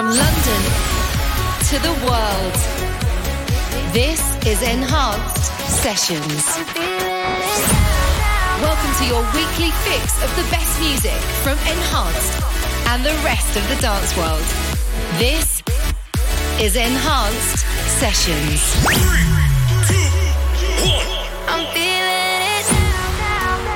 From London to the world, this is Enhanced Sessions. Welcome to your weekly fix of the best music from Enhanced and the rest of the dance world. This is Enhanced Sessions. 3, 2, 1. I'm feeling it now.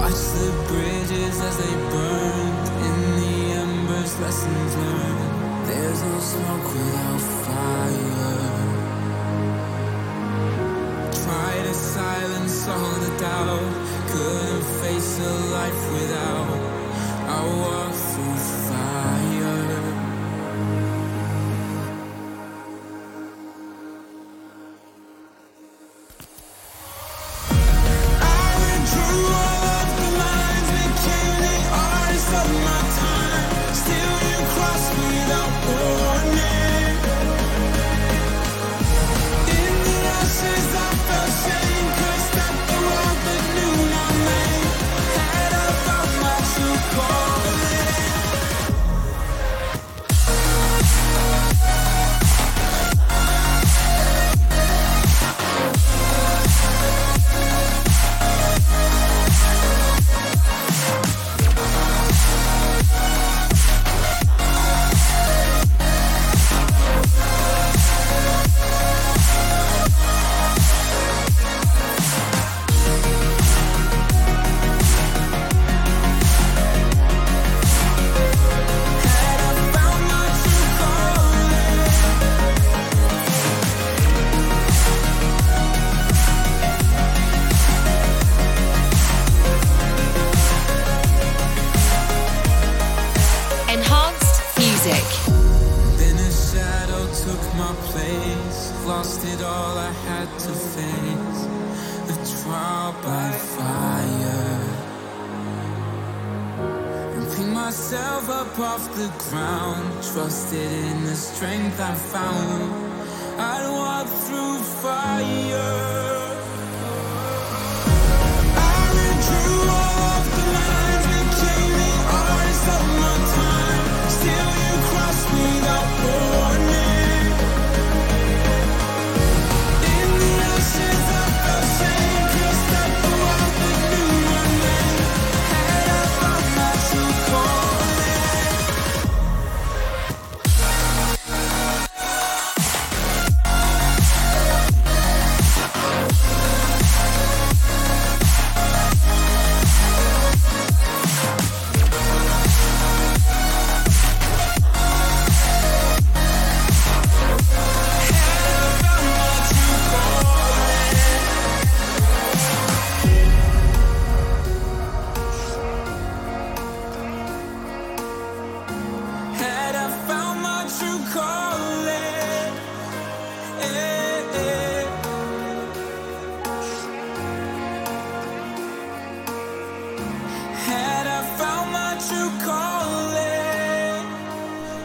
Watch the bridges as they burned in the embers, lessons learned. There's no smoke without fire. Try to silence all the doubt. Couldn't face a life without. I walk through fire.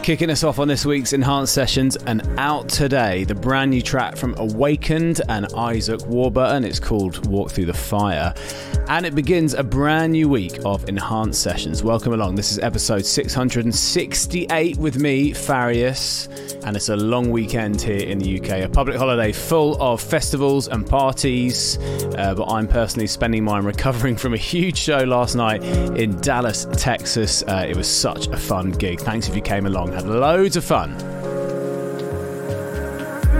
Kicking us off on this week's Enhanced Sessions and out today, the brand new track from Awakened and Isaac Warburton. It's called Walk Through the Fire. And it begins a brand new week of Enhanced Sessions. Welcome along. This is episode 668 with me, Farius. And it's a long weekend here in the UK. A public holiday full of festivals and parties. But I'm personally spending mine recovering from a huge show last night in Dallas, Texas. It was such a fun gig. Thanks if you came along. Had loads of fun.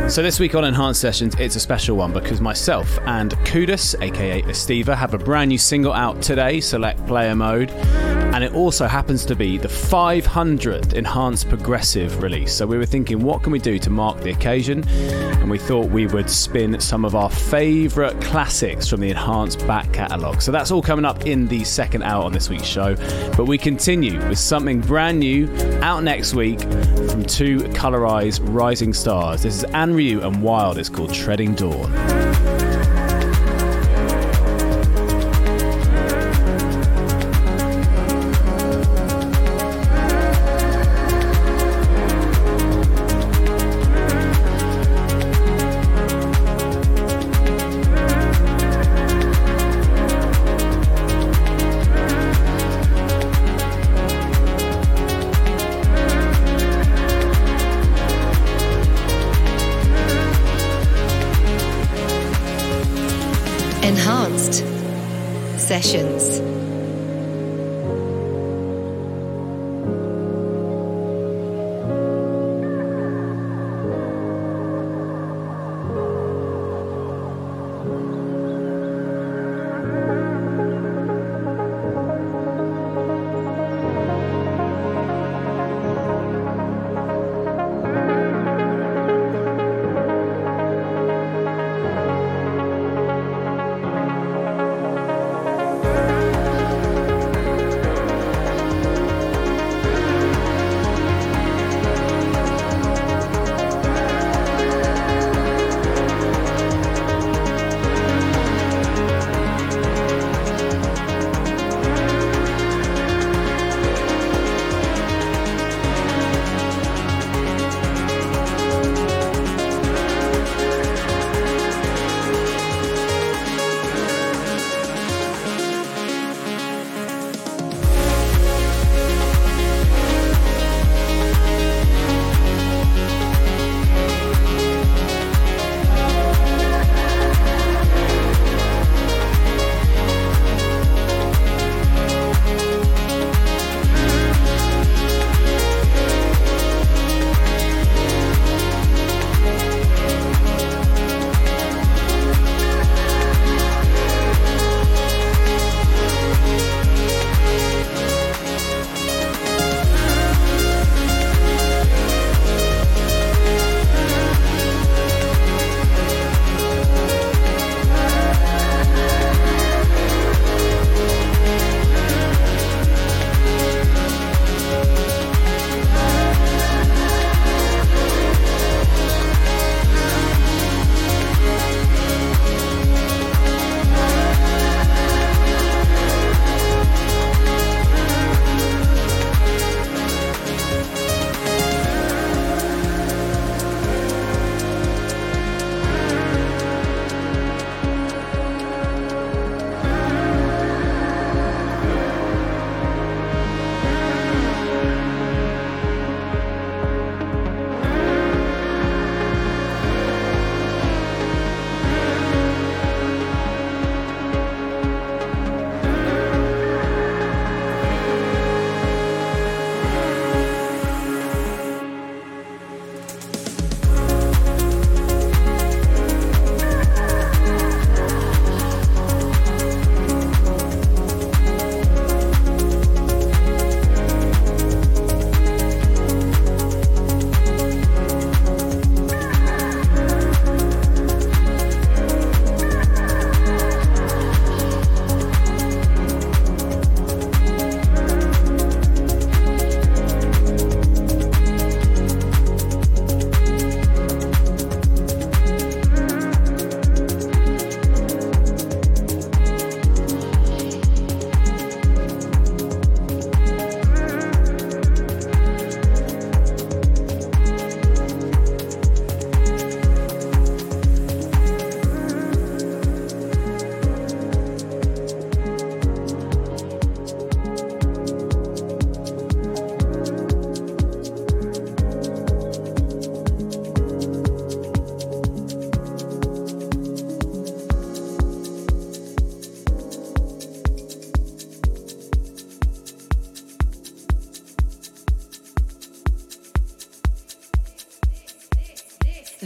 So this week on Enhanced Sessions, it's a special one because myself and Kudus, aka Estiva, have a brand new single out today, Select Player Mode, and it also happens to be the 500th Enhanced Progressive release. So we were thinking, what can we do to mark the occasion? And we thought we would spin some of our favourite classics from the Enhanced back catalogue. So that's all coming up in the second hour on this week's show, but we continue with something brand new out next week from two Colorize rising stars. This is Anne Ryu and Wild. It's called Treading Dawn. sessions.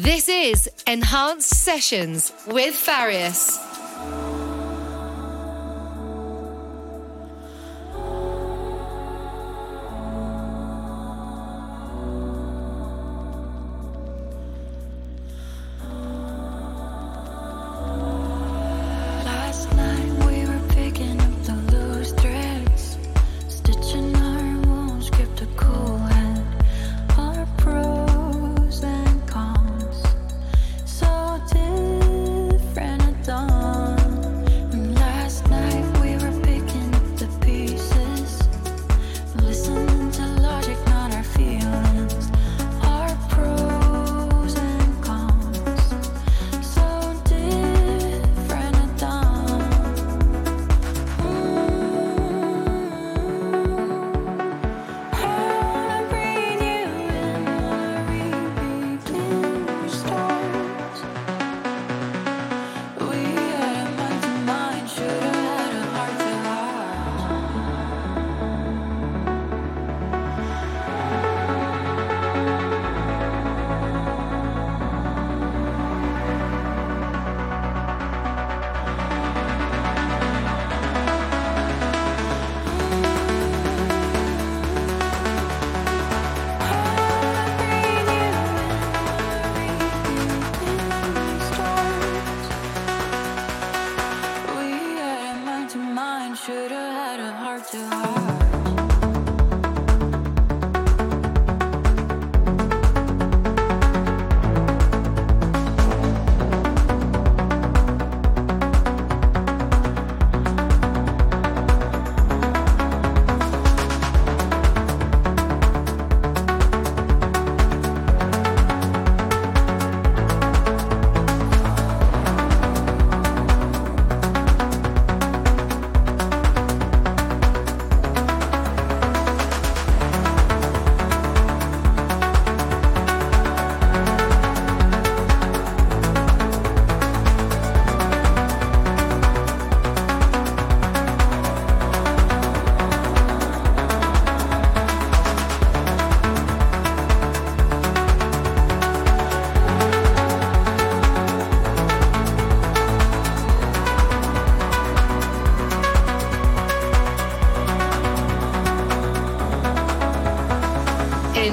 This is Enhanced Sessions with Farius. Don't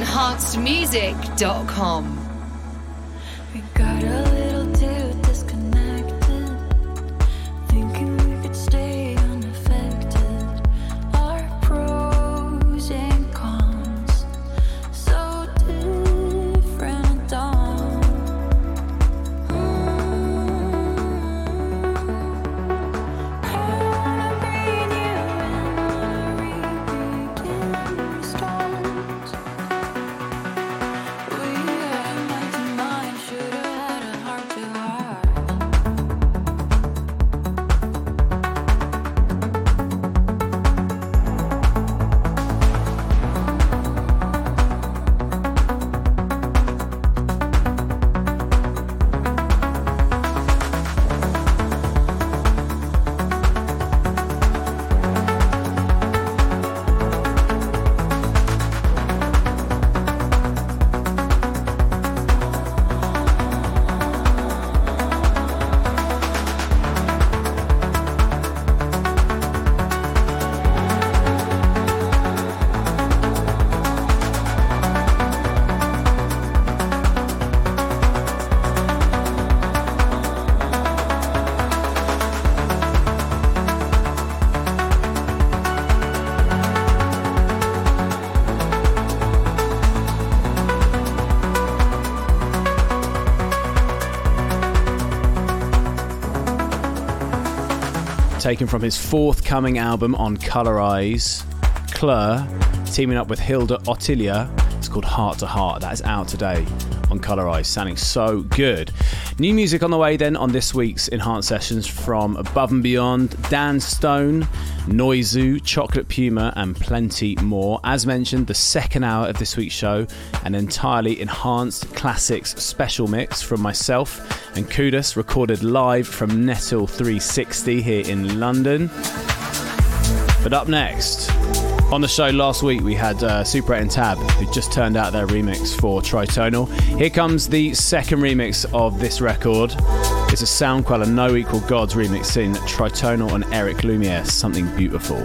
digitallyenhancedmusic.com. We got a little too disconnected, thinking we could stay unaffected. Our pros and cons, so different all. Taken from his forthcoming album on Colorize, Clur, teaming up with Hilda Ottilia. It's called Heart to Heart. That is out today on Colorize. Sounding so good. New music on the way then on this week's Enhanced Sessions from Above and Beyond, Dan Stone, Noizu, Chocolate Puma and plenty more. As mentioned, the second hour of this week's show, an entirely enhanced classics special mix from myself and Kudus, recorded live from Nettle 360 here in London. But up next, on the show last week we had Super8 and Tab, who just turned out their remix for Tritonal. Here comes the second remix of this record. It's a Sound Quell and No Equal Gods remix in Tritonal and Eric Lumiere, Something Beautiful.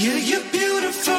You're beautiful.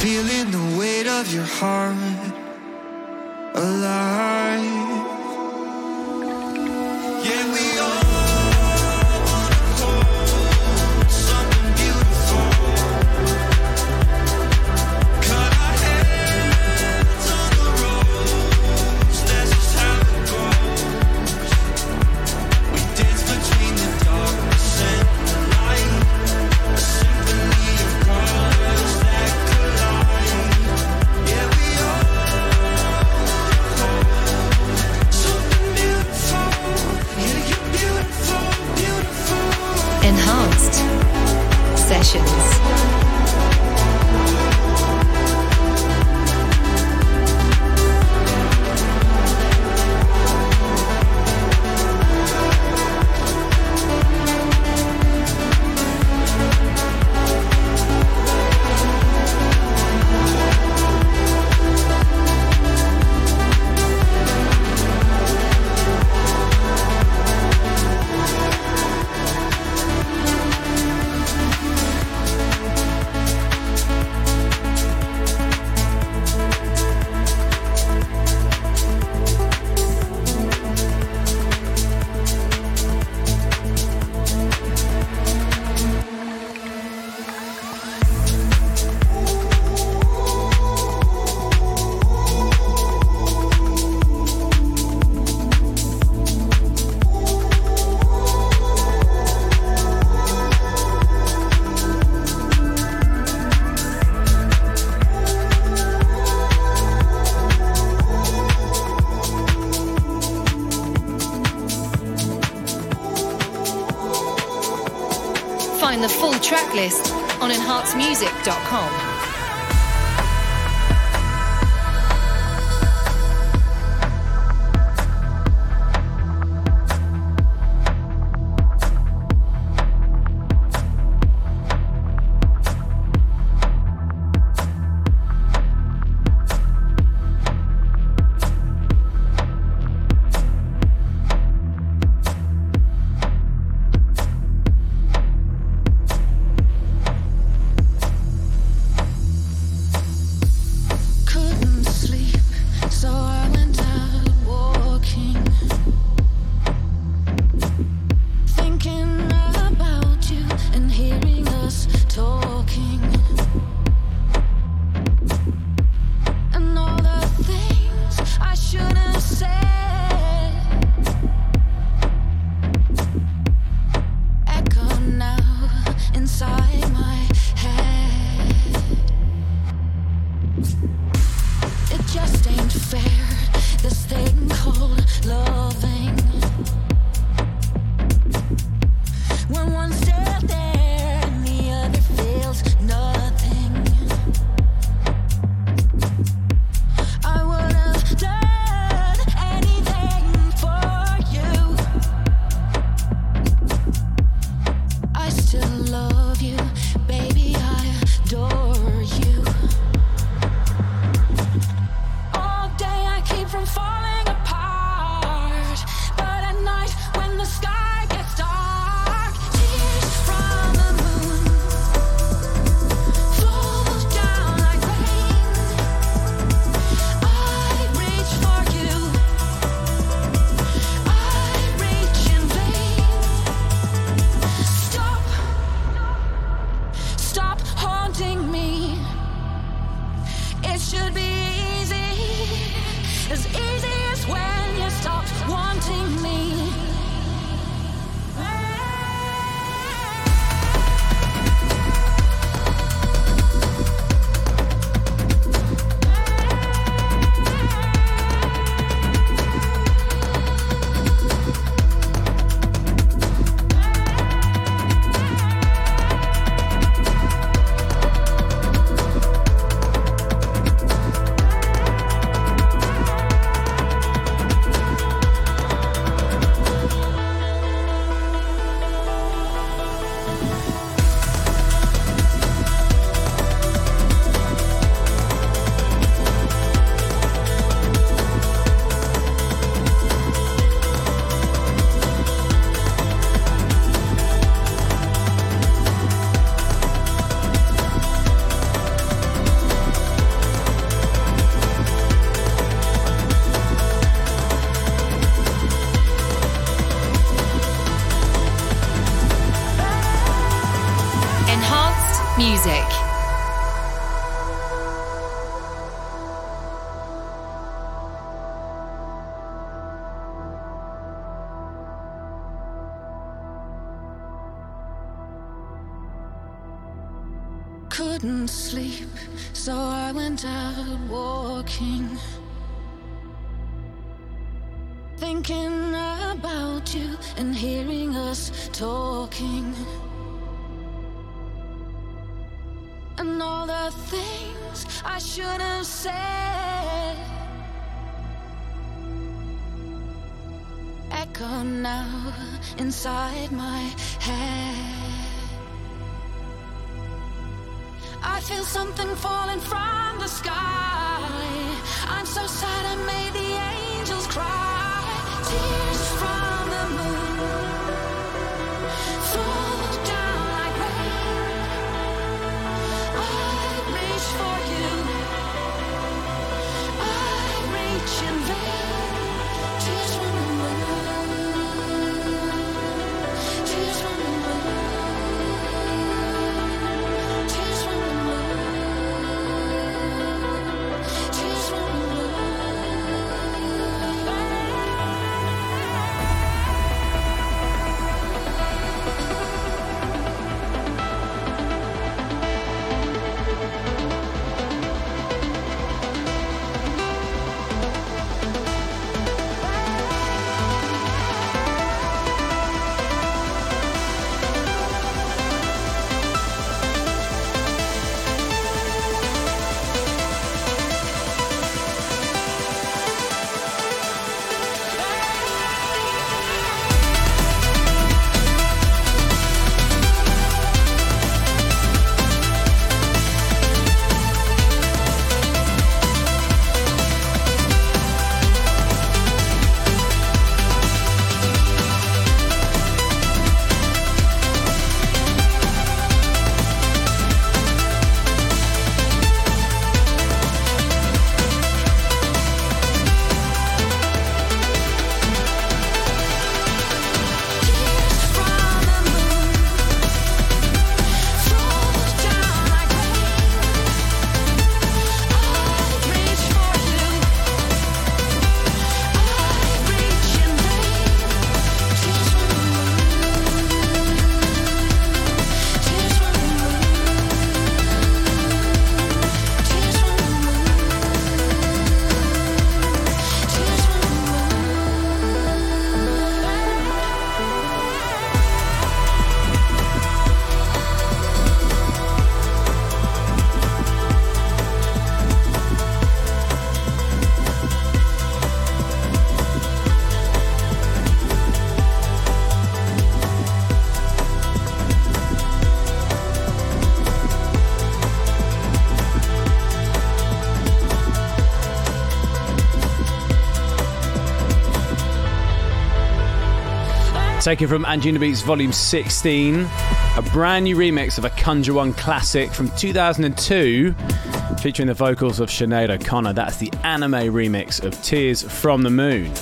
feeling the weight of your heart, alive. Yeah, we are. The full track list on enhancemusic.com. Love you, baby, I adore you. couldn't sleep, so I went out walking, thinking about you and hearing us talking, and all the things I should have said echo now inside my head. I feel something falling from the sky. I'm so sad I made the angels cry. Tears from the moon fall down like rain. I reach for you, I reach in vain. Tears from the moon, tears from the moon. Taken from Angina Beats Volume 16, a brand new remix of a Conjure One classic from 2002, featuring the vocals of Sinead O'Connor. That's the anime remix of Tears from the Moon.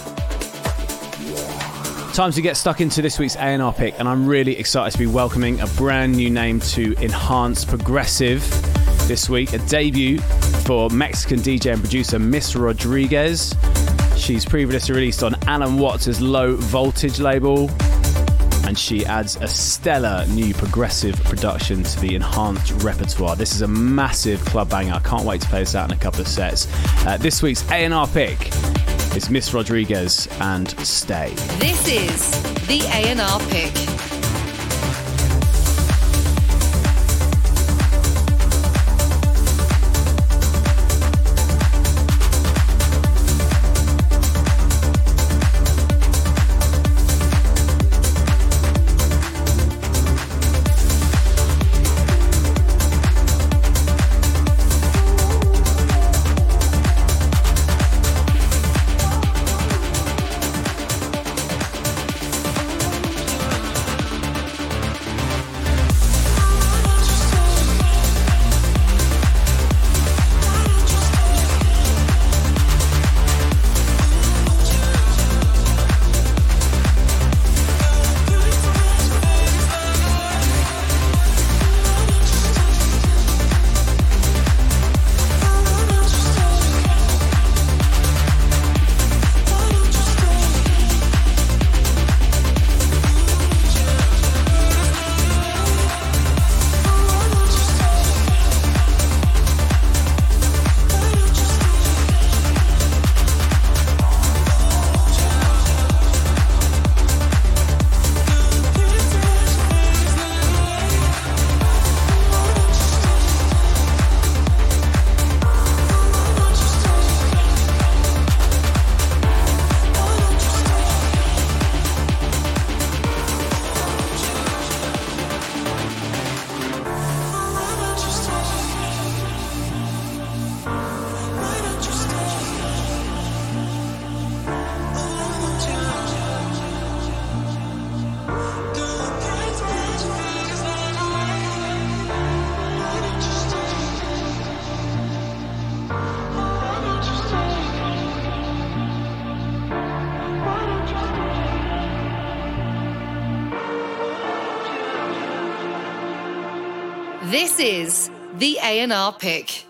Time to get stuck into this week's A&R pick, and I'm really excited to be welcoming a brand new name to Enhanced Progressive this week, a debut for Mexican DJ and producer Miss Rodriguez. She's previously released on Alan Watts' Low Voltage label, and she adds a stellar new progressive production to the enhanced repertoire. This is a massive club banger. I can't wait to play this out in a couple of sets. This week's A&R pick is Miss Rodriguez and Stay. This is the A&R pick. This is the A&R Pick.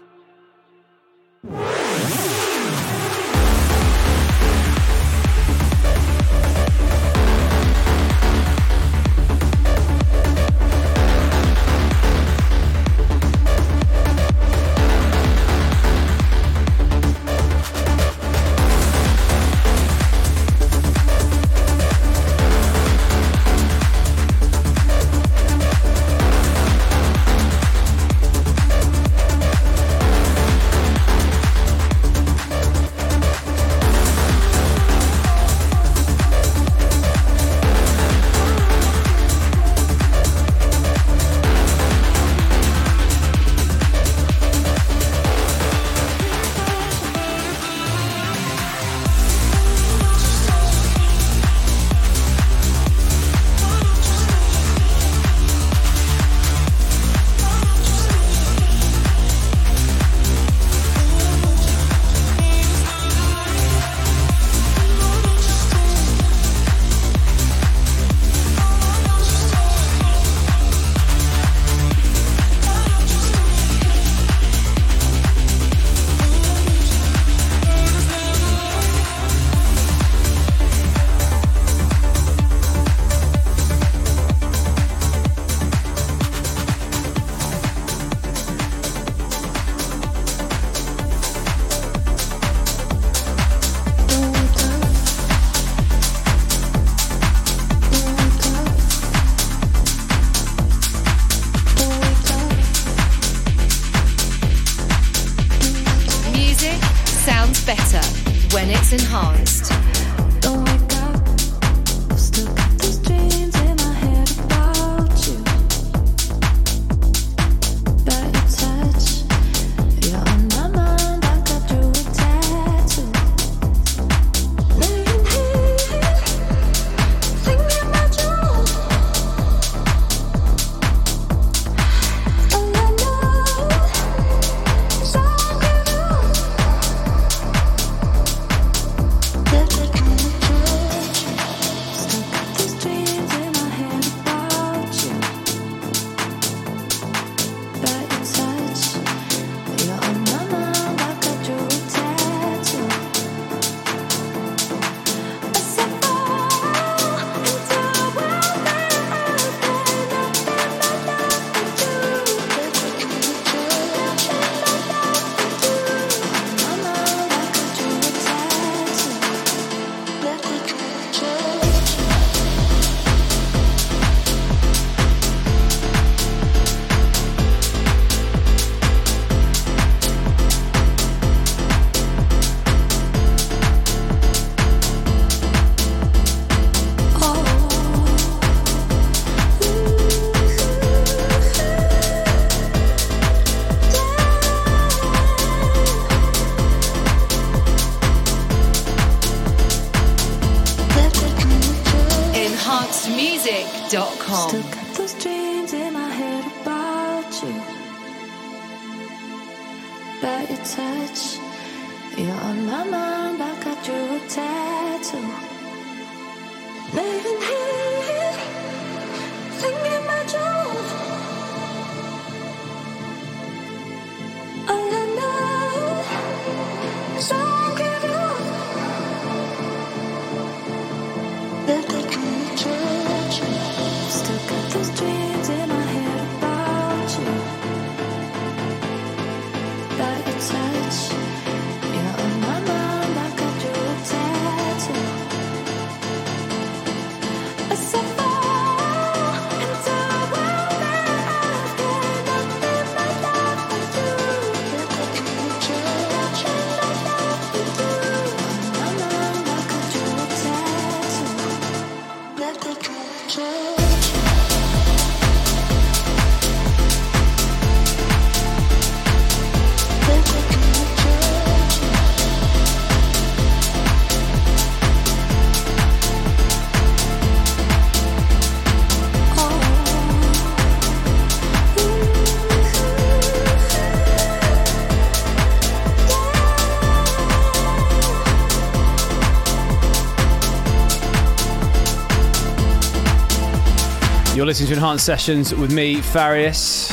You're listening to Enhanced Sessions with me, Farius.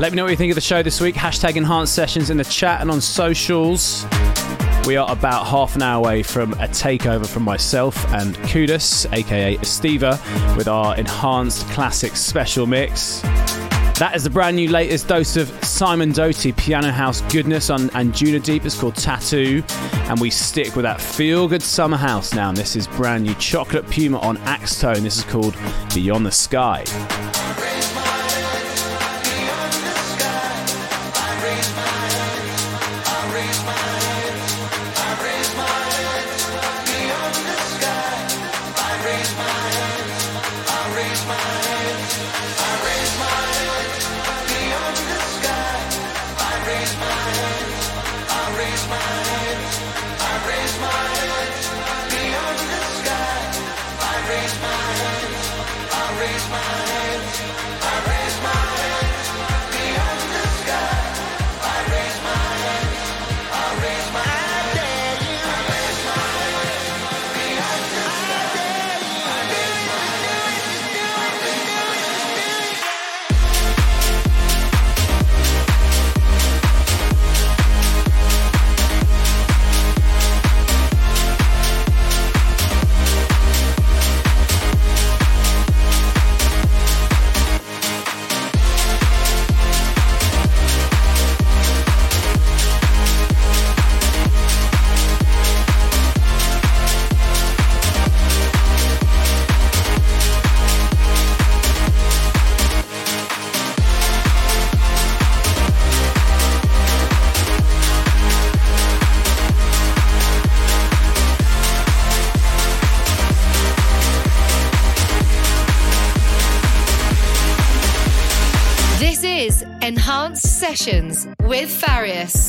Let me know what you think of the show this week. Hashtag enhanced sessions in the chat and on socials. We are about half an hour away from a takeover from myself and Kudus, aka Estiva, with our enhanced classic special mix. That is the brand new latest dose of Simon Doty Piano House goodness on Anjunadeep. It's called Tattoo. And we stick with that feel-good summer house now. And this is brand new Chocolate Puma on Axtone. This is called Beyond the Sky. Enhanced Sessions with Farius.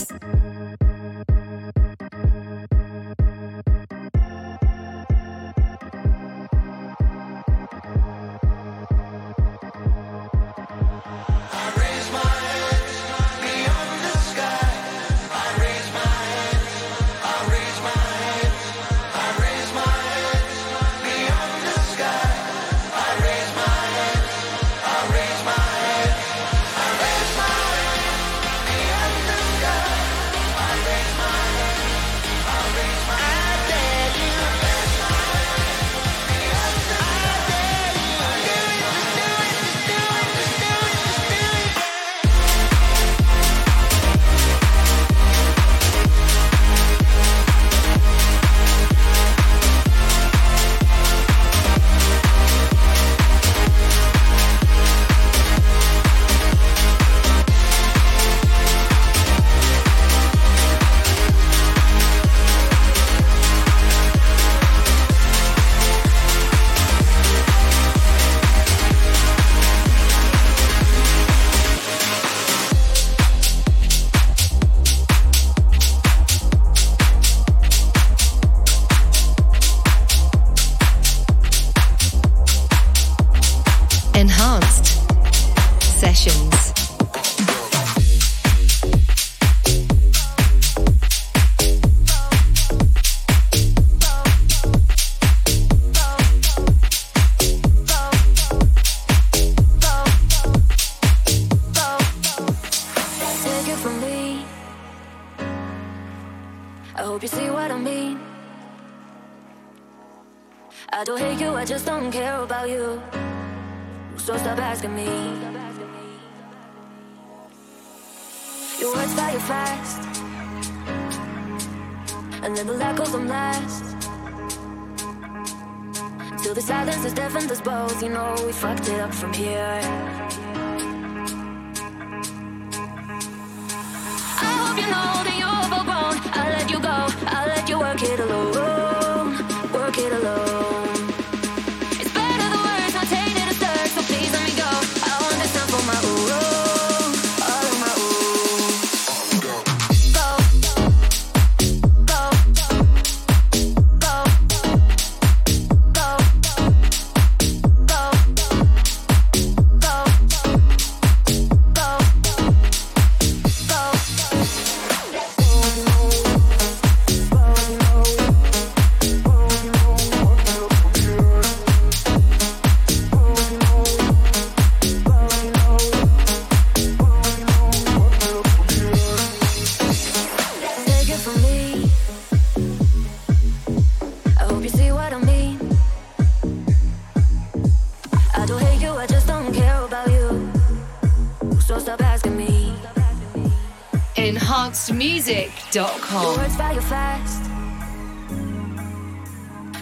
Music.com. Your words fire fast,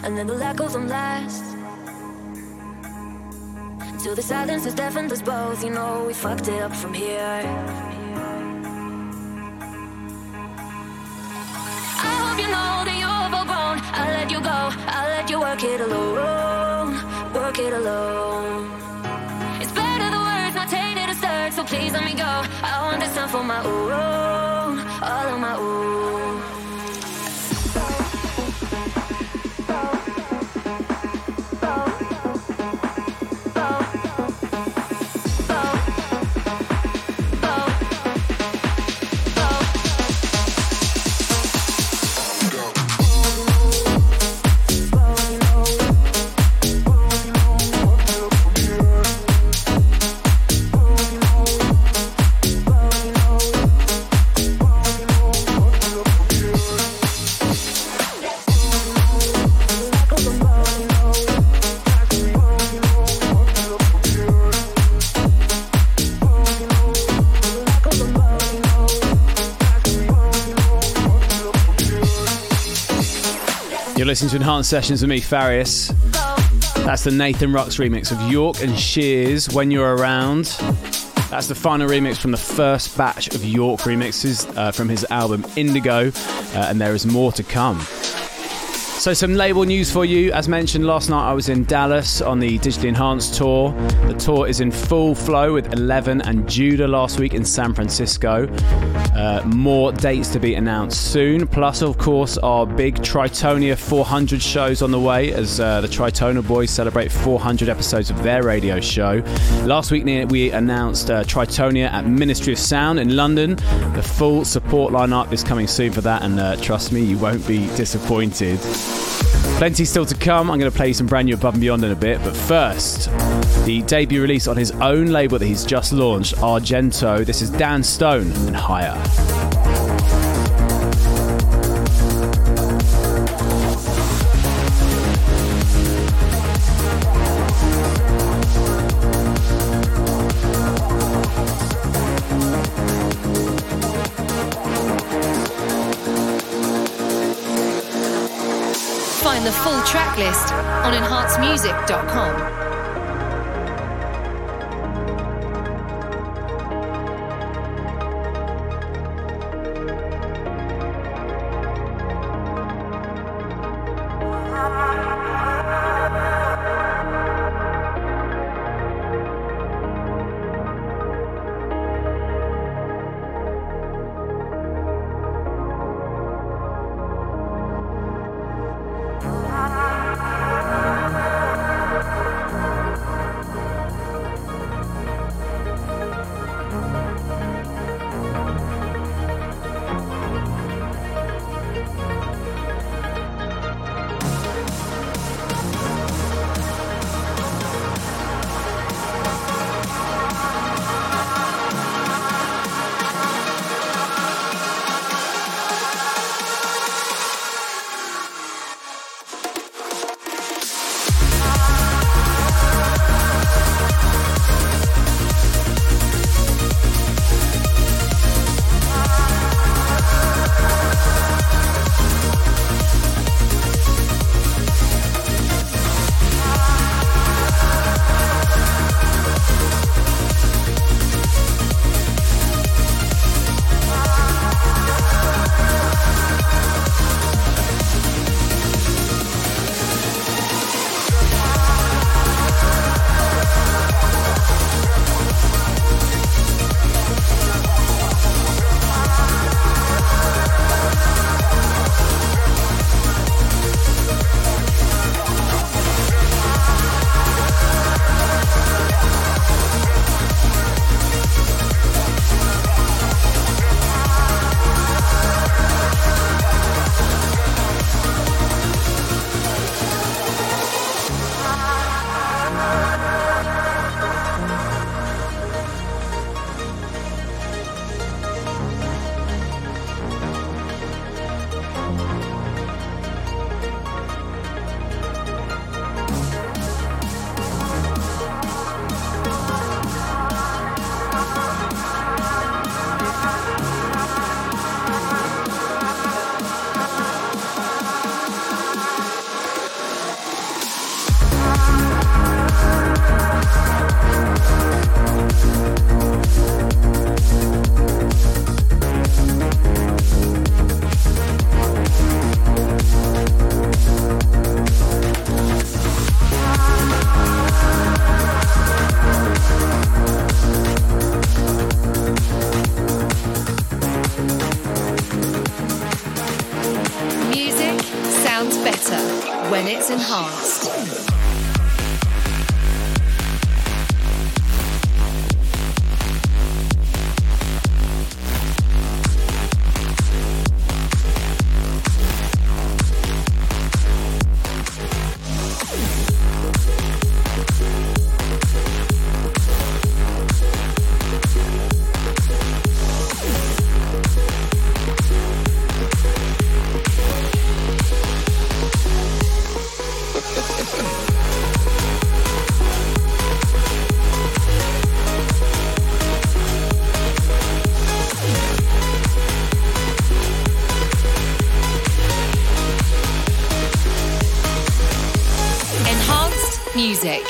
and then the lack of them lasts. Till the silence has deafened us both. You know we fucked it up from here. I hope you know that you're overgrown. I let you go, I let you work it alone. Work it alone. It's better the words not tainted or stirred. So please let me go. I want this time for my own. All on my own. Listen to Enhanced Sessions with me, Farius. That's the Nathan Rucks remix of York and Shears, When You're Around. That's the final remix from the first batch of York remixes from his album Indigo, and there is more to come. So some label news for you. As mentioned, last night I was in Dallas on the Digitally Enhanced tour. The tour is in full flow with Eleven and Judah last week in San Francisco. More dates to be announced soon. Plus, of course, our big Tritonia 400 shows on the way as the Tritonal boys celebrate 400 episodes of their radio show. Last week we announced Tritonia at Ministry of Sound in London. The full support lineup is coming soon for that, and trust me, you won't be disappointed. Plenty still to come. I'm going to play you some brand new Above and Beyond in a bit, but first, the debut release on his own label that he's just launched, Argento. This is Dan Stone and Higher. Find the full track list on enhancedmusic.com. when it's enhanced. Music.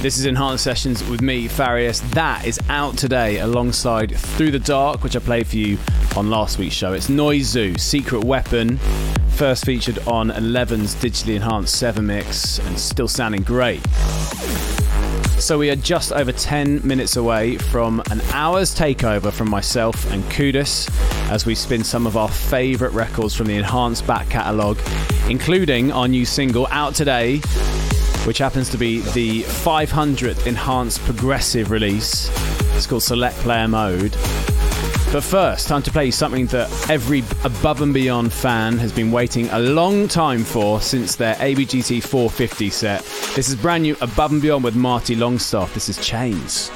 This is Enhanced Sessions with me, Farius. That is out today alongside Through the Dark, which I played for you on last week's show. It's Noizu, Secret Weapon, first featured on 11's Digitally Enhanced 7 mix, and still sounding great. So we are just over 10 minutes away from an hour's takeover from myself and Kudus as we spin some of our favourite records from the Enhanced back catalogue, including our new single out today, which happens to be the 500th Enhanced Progressive release. It's called Select Player Mode. But first, time to play something that every Above and Beyond fan has been waiting a long time for since their ABGT 450 set. This is brand new Above and Beyond with Marty Longstaff. This is Chains.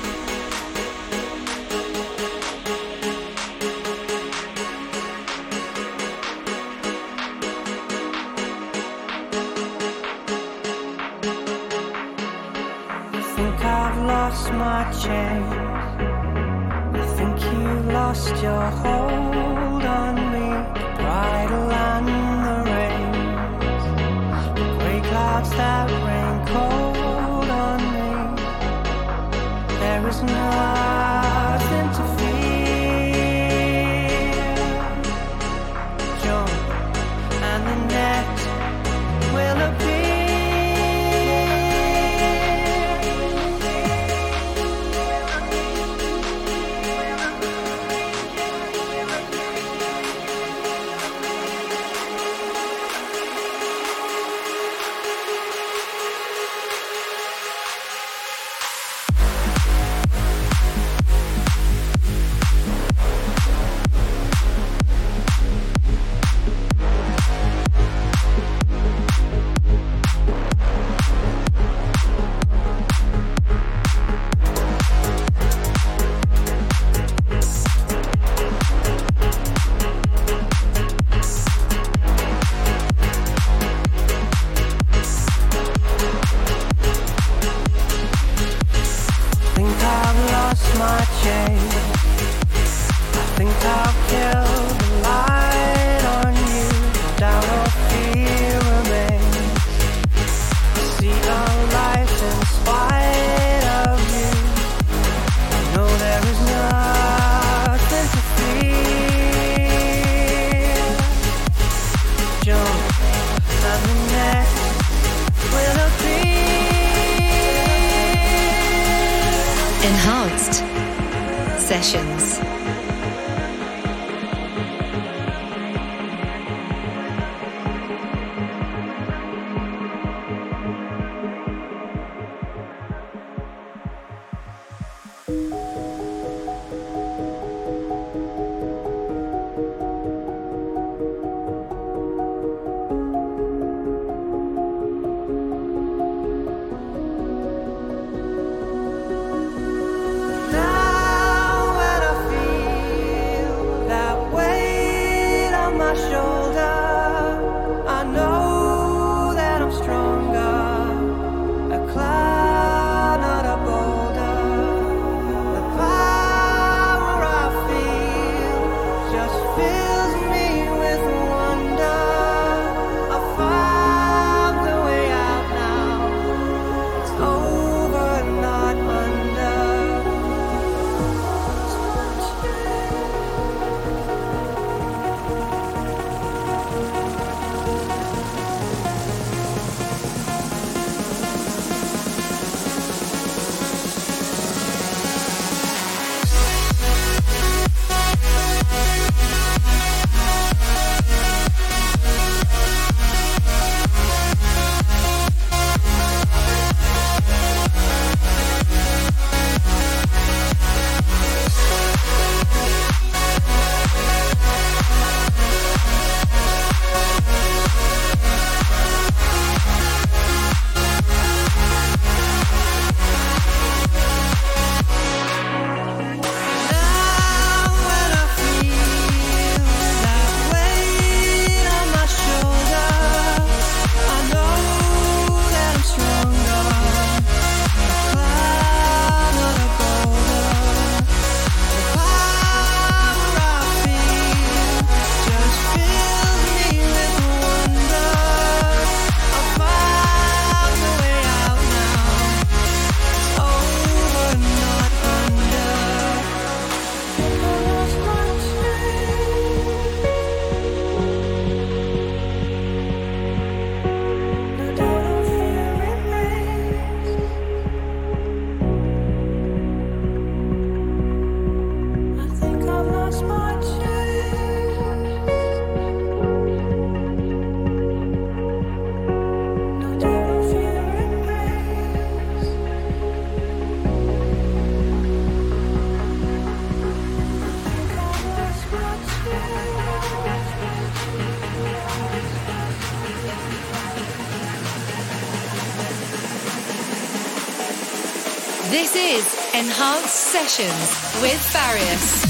This is Enhanced Sessions with Farius.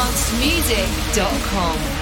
EnhancedMusic.com.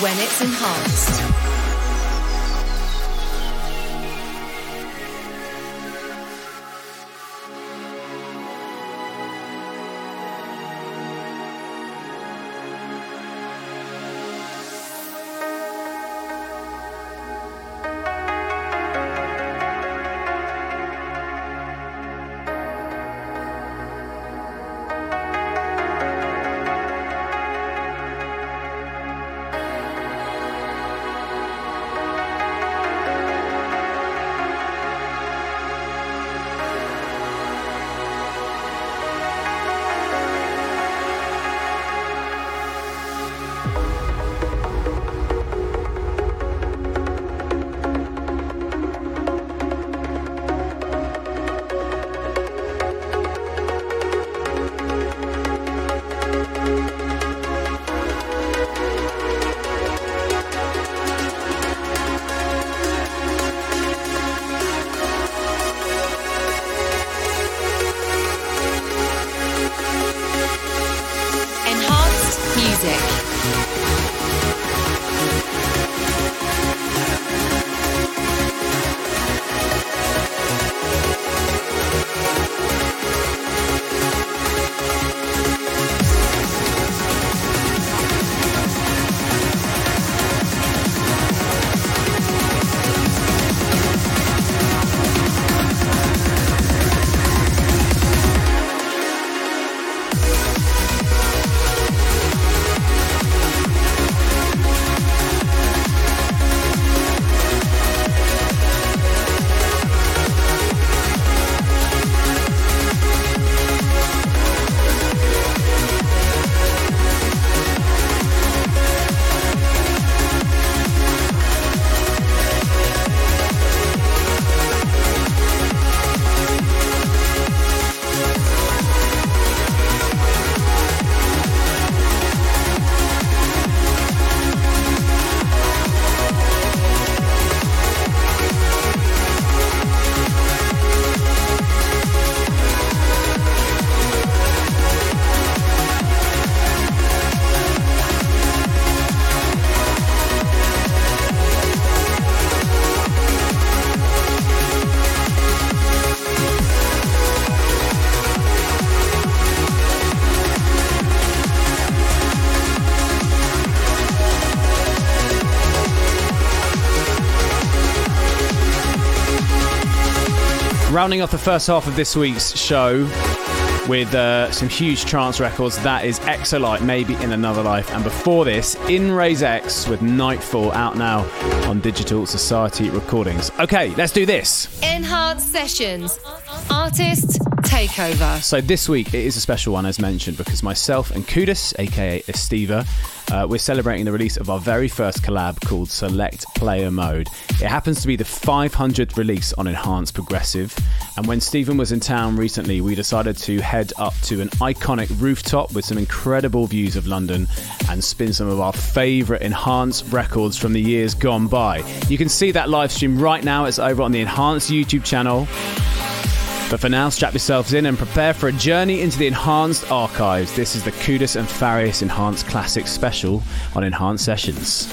When it's enhanced. Rounding off the first half of this week's show with some huge trance records, that is Exolite, Maybe in Another Life, and before this, In Rays X with Nightfall, out now on Digital Society Recordings. Okay, let's do this. Enhanced Sessions Artist Takeover. So this week it is a special one, as mentioned, because myself and Kudus, aka Estiva, we're celebrating the release of our very first collab called Select Player Mode. It happens to be the 500th release on Enhanced Progressive, and when Stephen was in town recently, we decided to head up to an iconic rooftop with some incredible views of London and spin some of our favourite Enhanced records from the years gone by. You can see that live stream right now. It's over on the Enhanced YouTube channel. But for now, strap yourselves in and prepare for a journey into the Enhanced archives. This is the Kudus and Farius Enhanced Classics Special on Enhanced Sessions.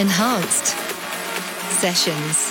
Enhanced Sessions.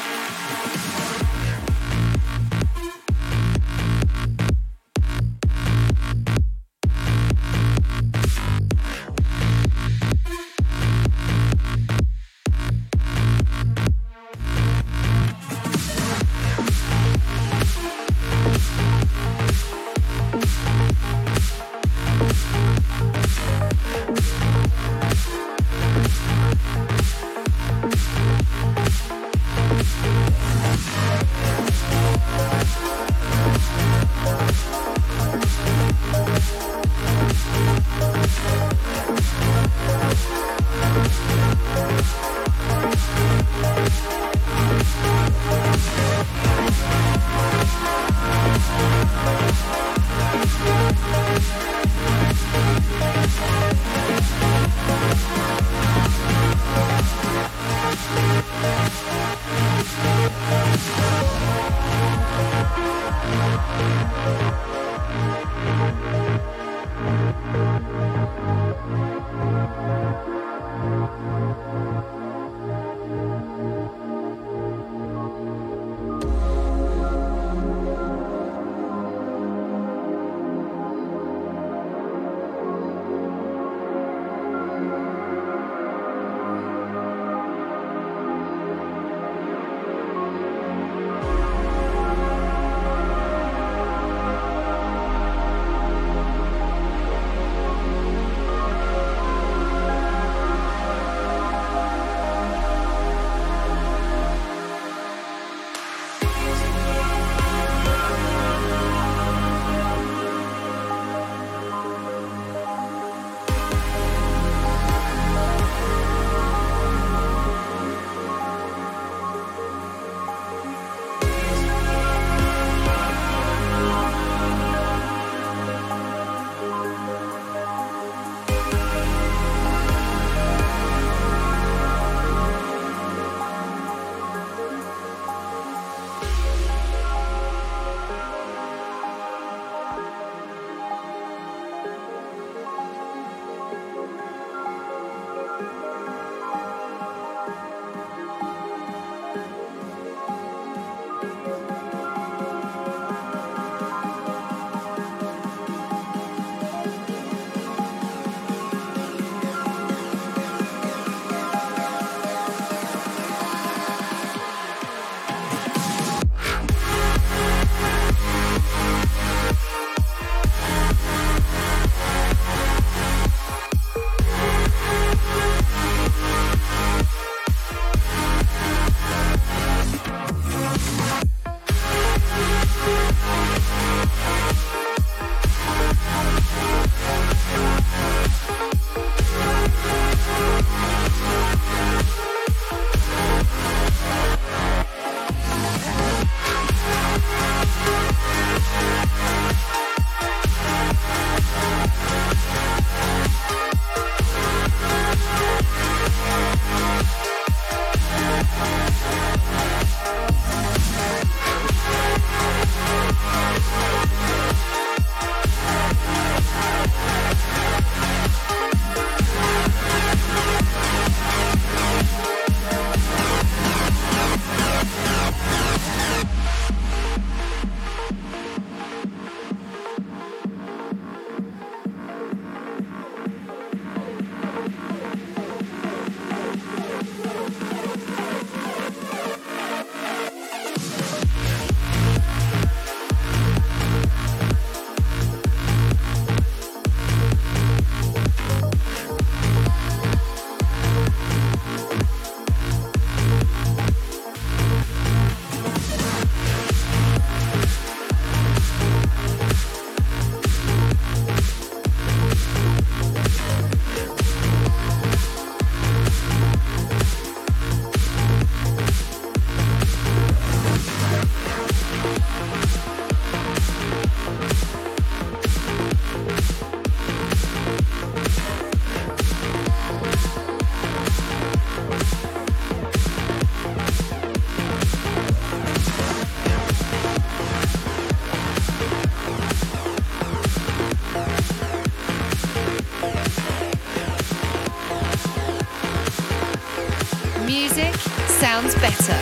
sounds better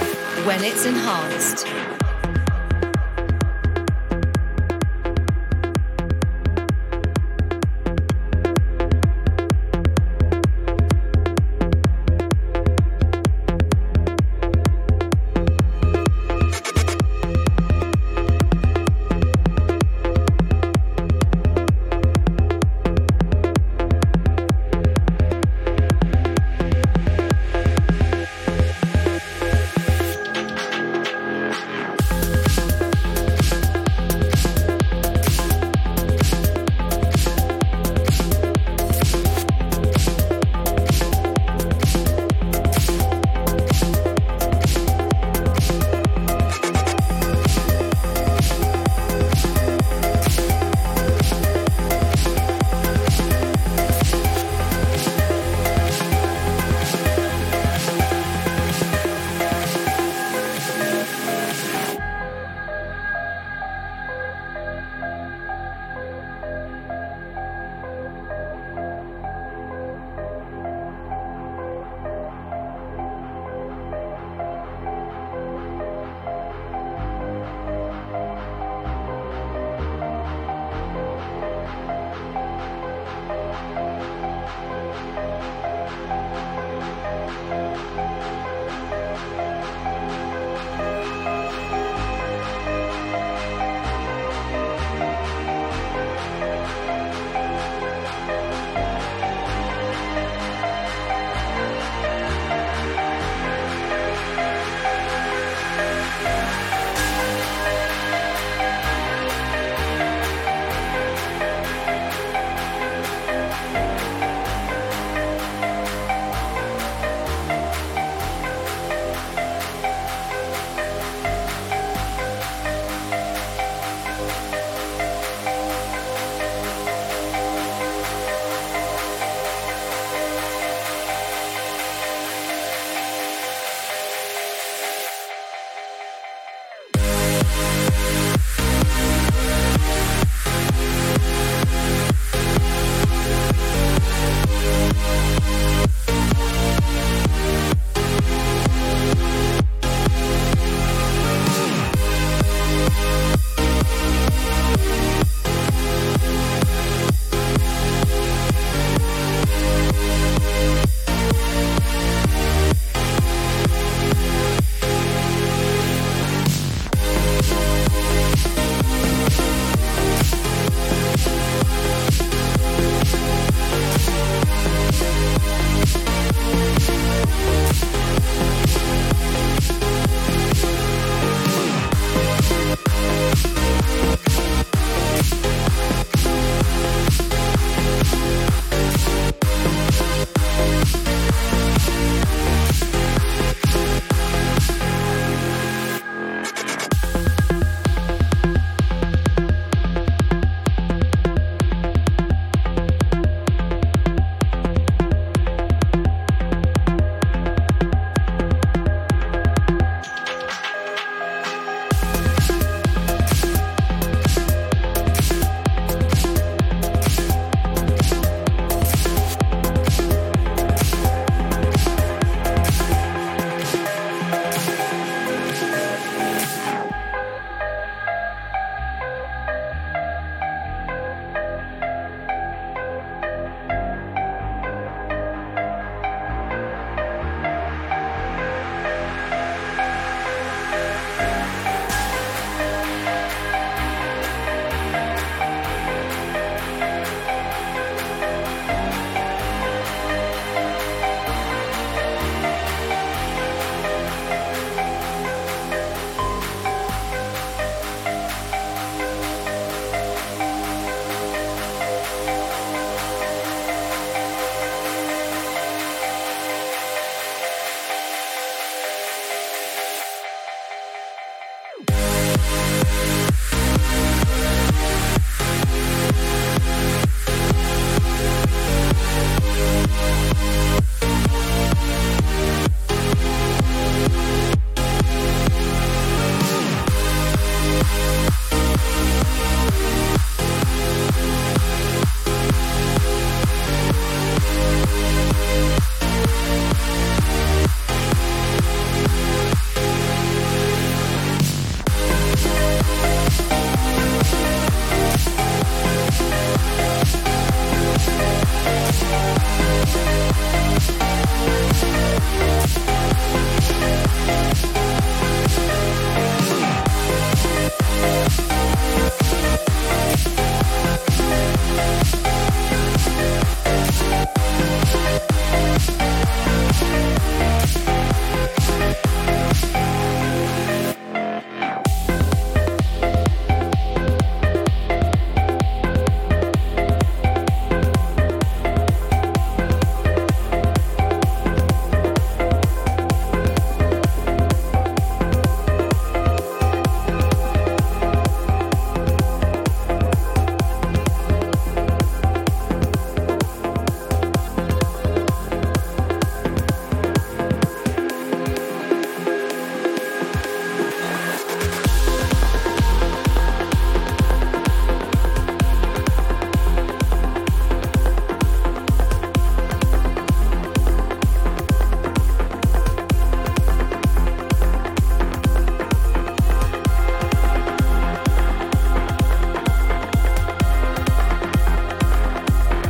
when it's enhanced.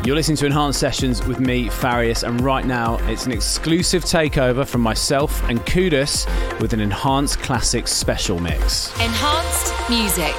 You're listening to Enhanced Sessions with me, Farius, and right now it's an exclusive takeover from myself and Kudus with an Enhanced Classics special mix. Enhanced Music.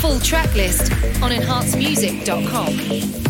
full track list on enhancemusic.com.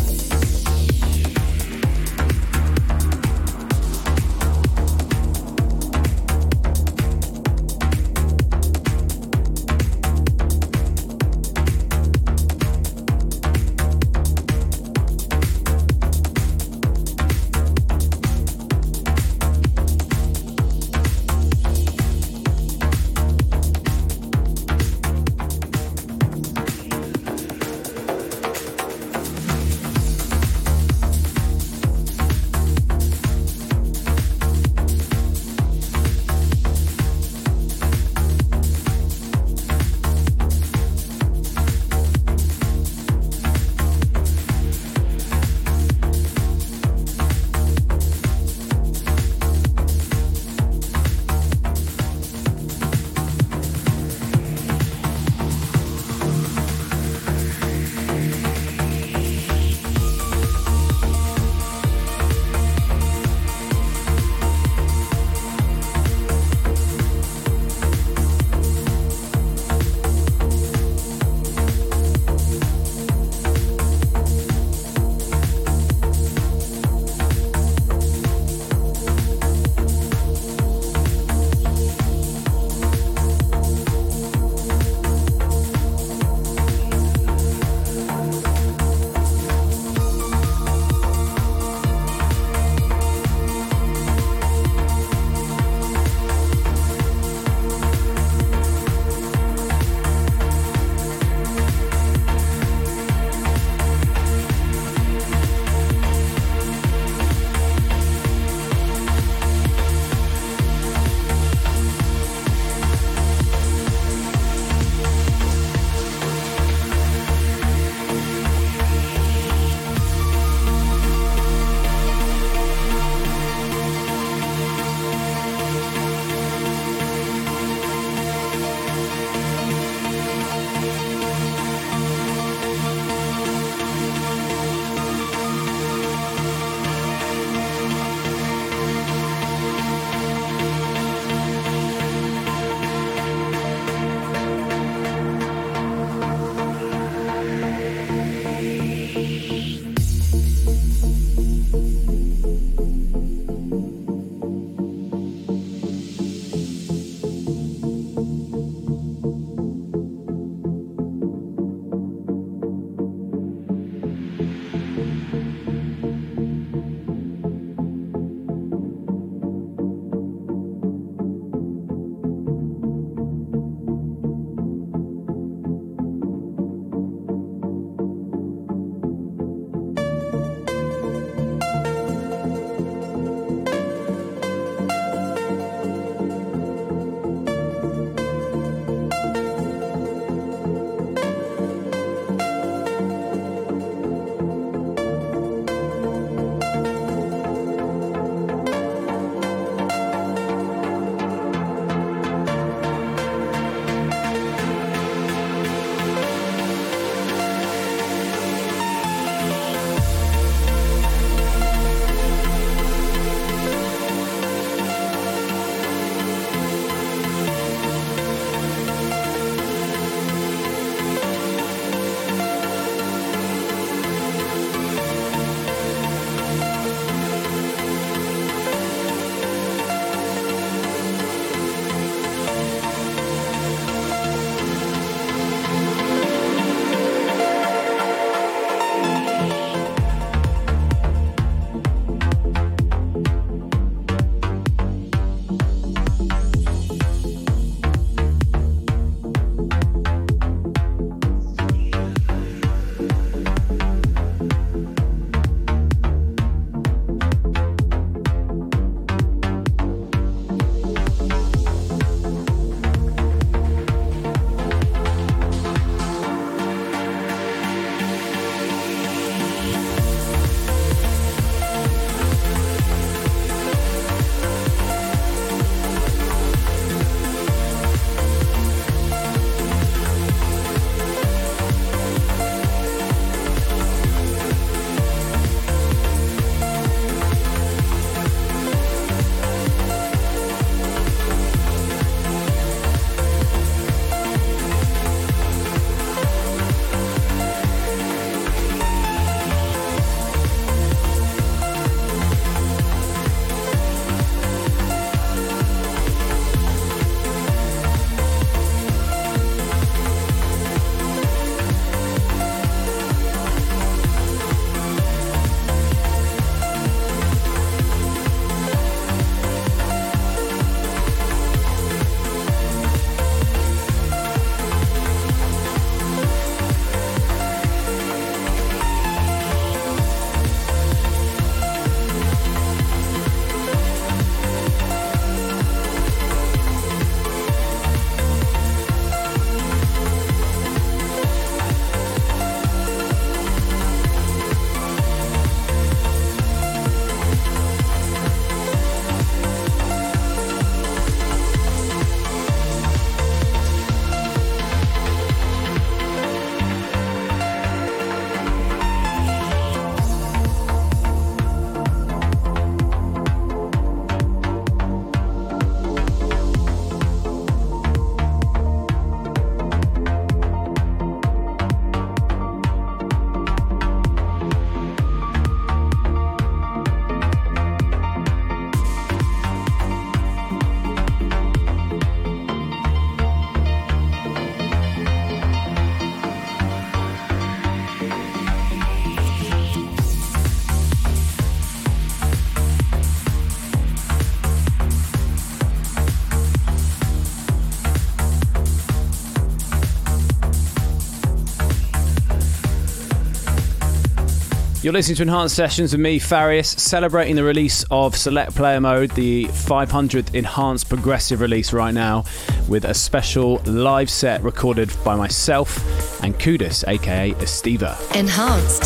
You're listening to Enhanced Sessions with me, Farius, celebrating the release of Select Player Mode, the 500th Enhanced Progressive release right now, with a special live set recorded by myself and Kudus, aka Estiva. Enhanced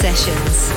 Sessions.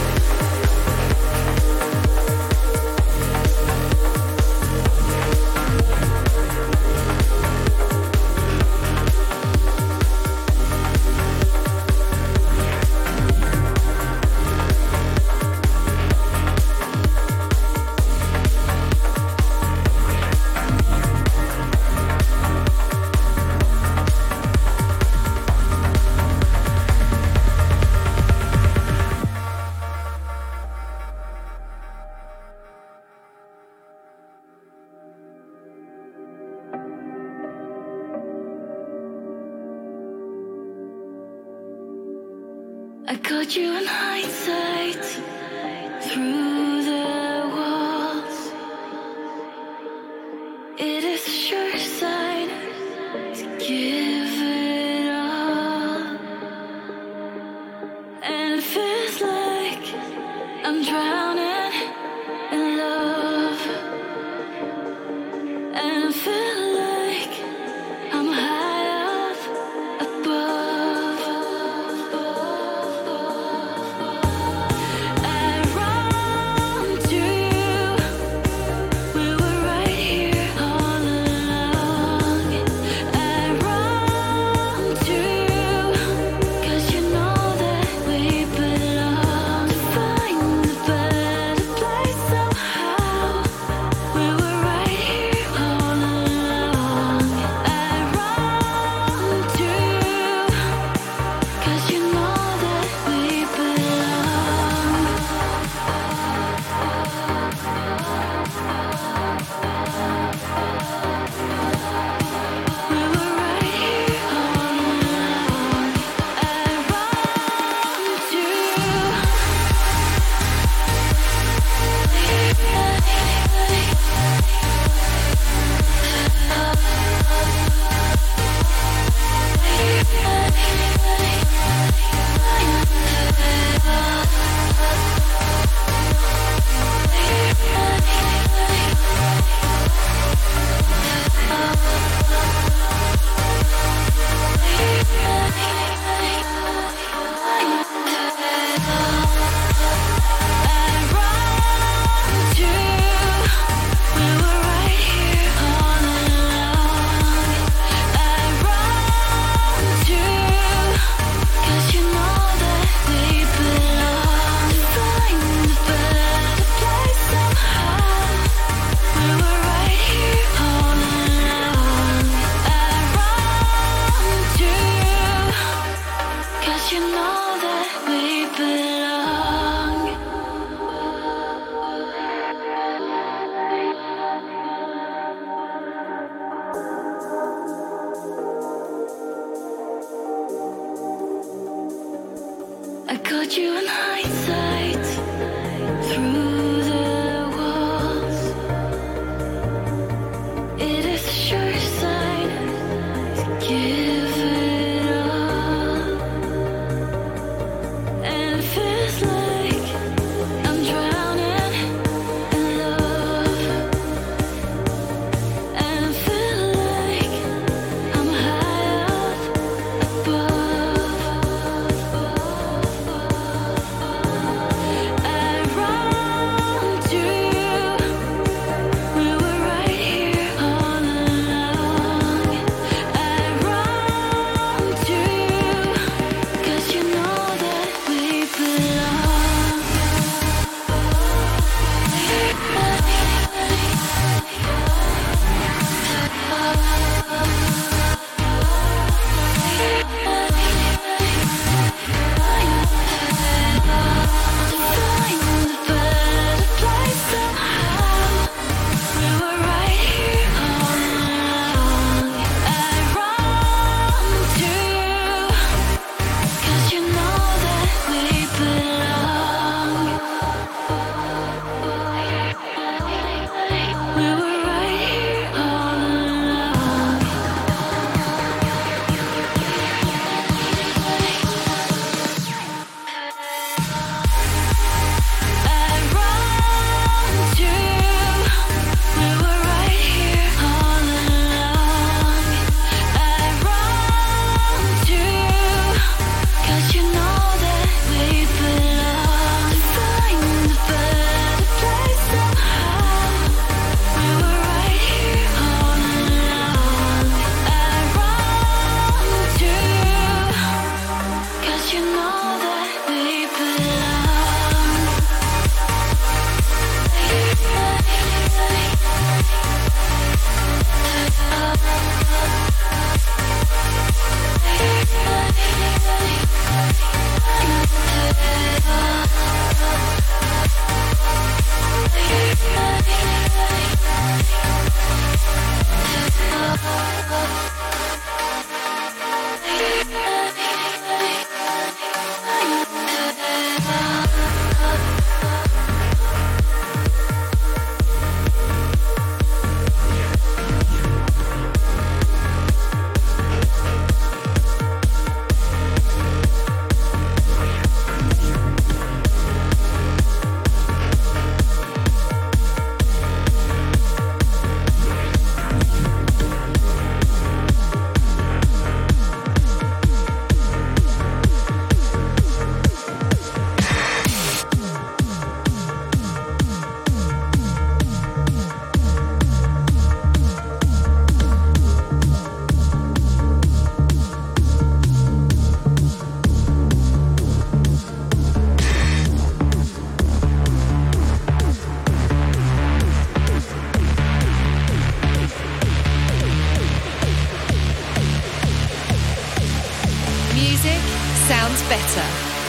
sounds better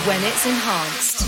when it's enhanced.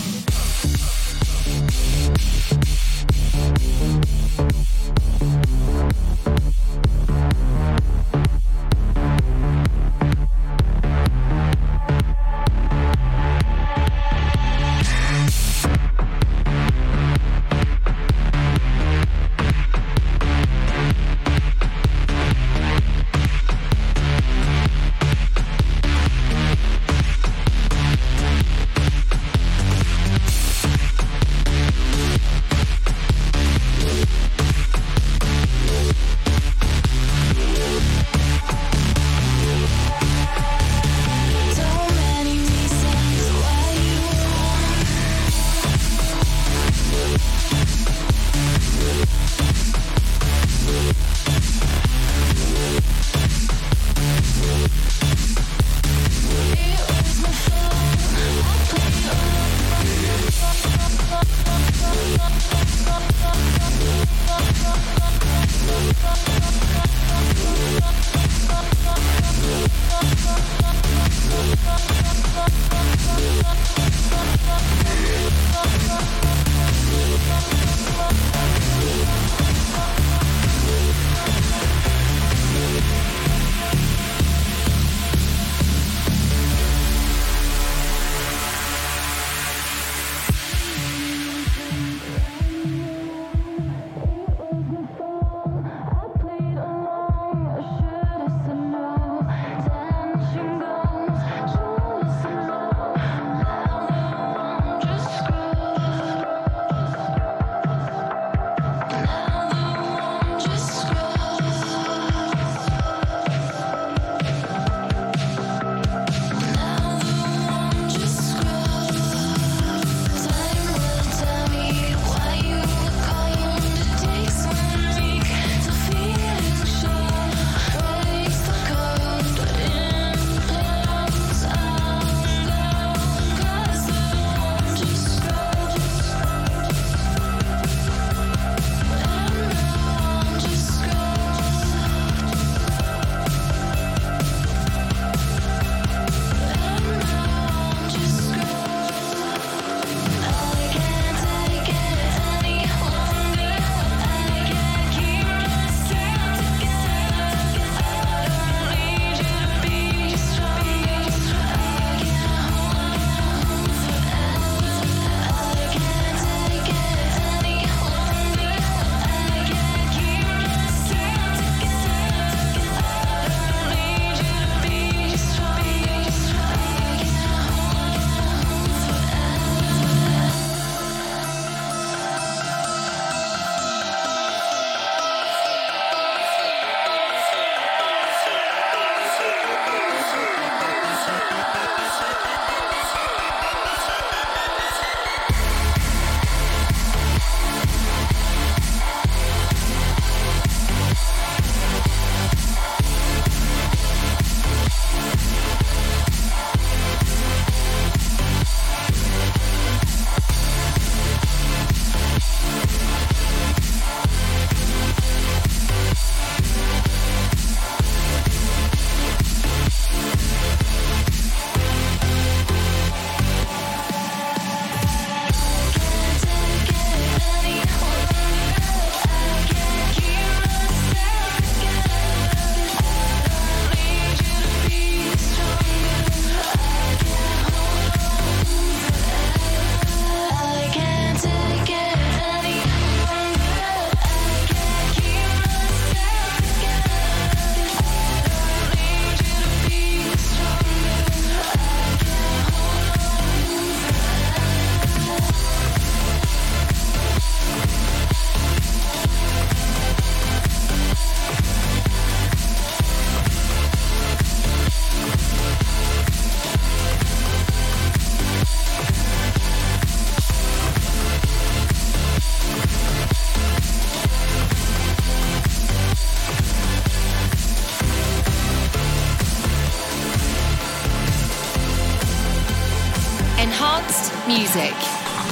Music.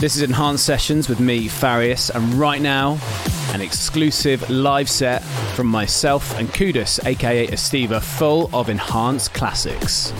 This is Enhanced Sessions with me, Farius, and right now, an exclusive live set from myself and Kudus, aka Estiva, full of enhanced classics.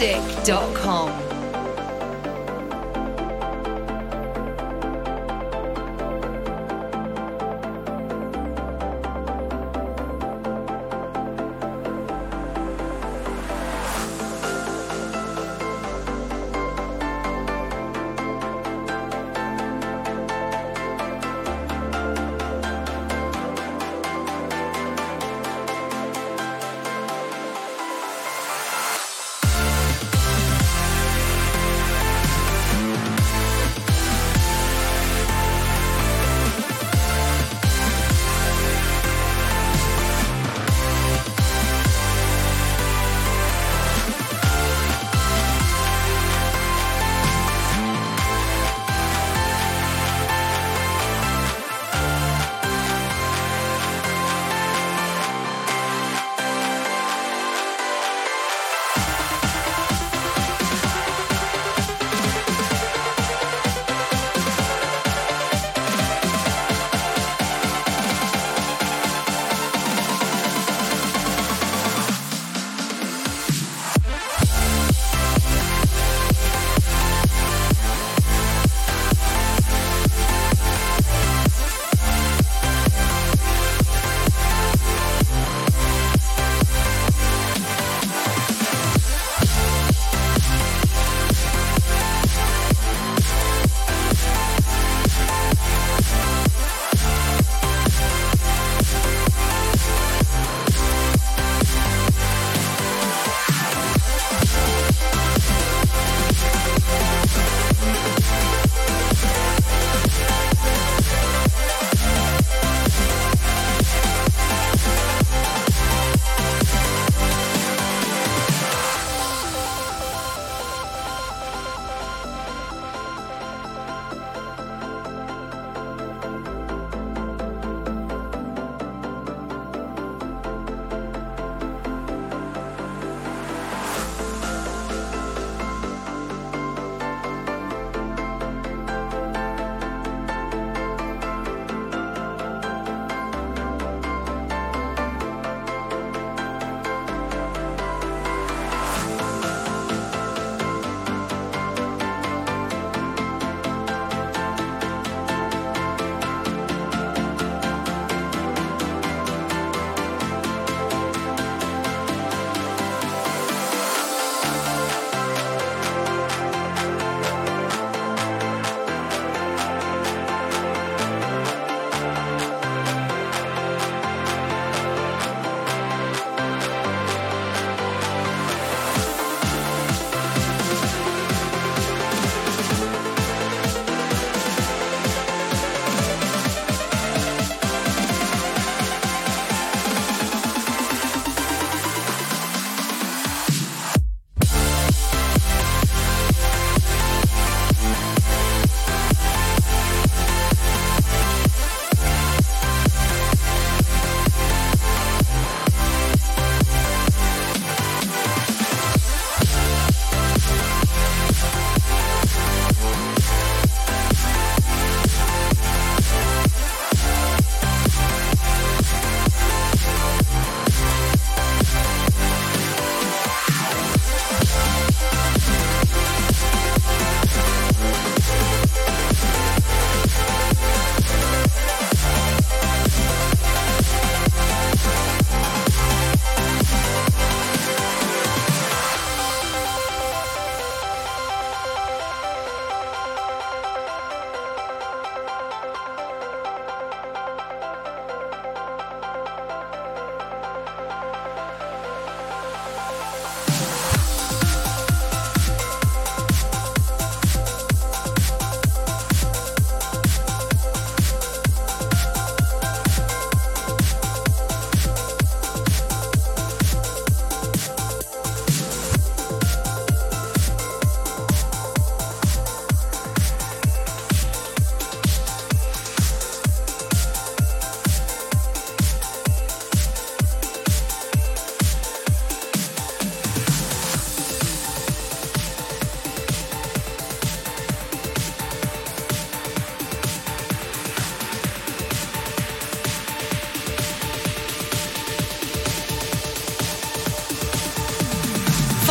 Music.com.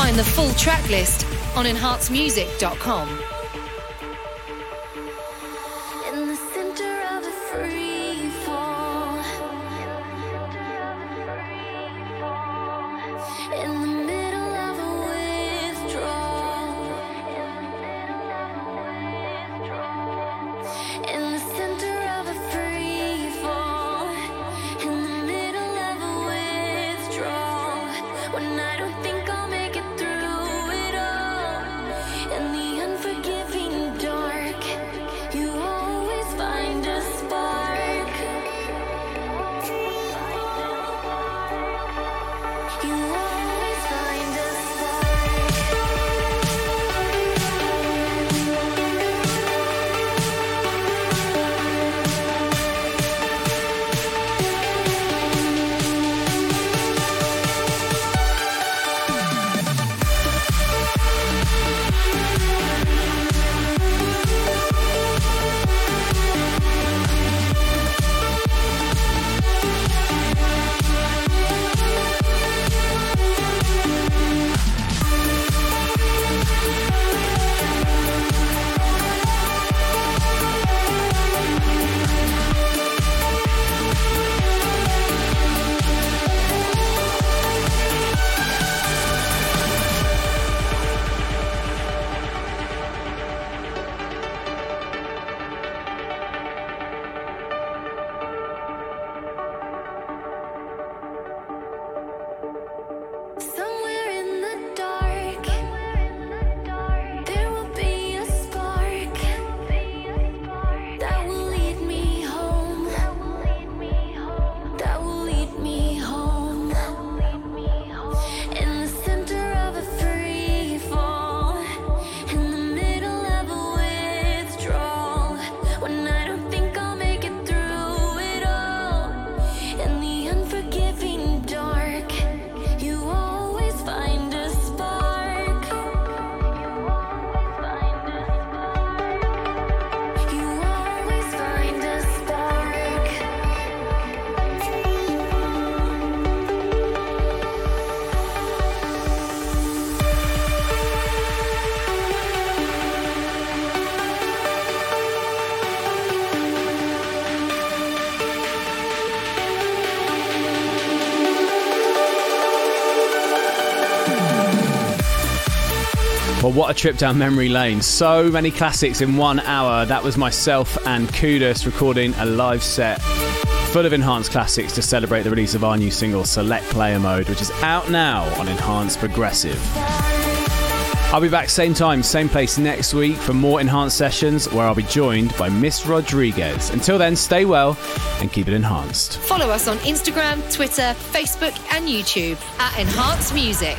find the full track list on enhancemusic.com. What a trip down memory lane. So many classics in 1 hour. That was myself and Kudus recording a live set full of enhanced classics to celebrate the release of our new single Select Player Mode, which is out now on Enhanced Progressive. I'll be back same time, same place next week for more enhanced sessions where I'll be joined by Miss Rodriguez. Until then, stay well and keep it enhanced. Follow us on Instagram, Twitter, Facebook and YouTube at Enhanced Music.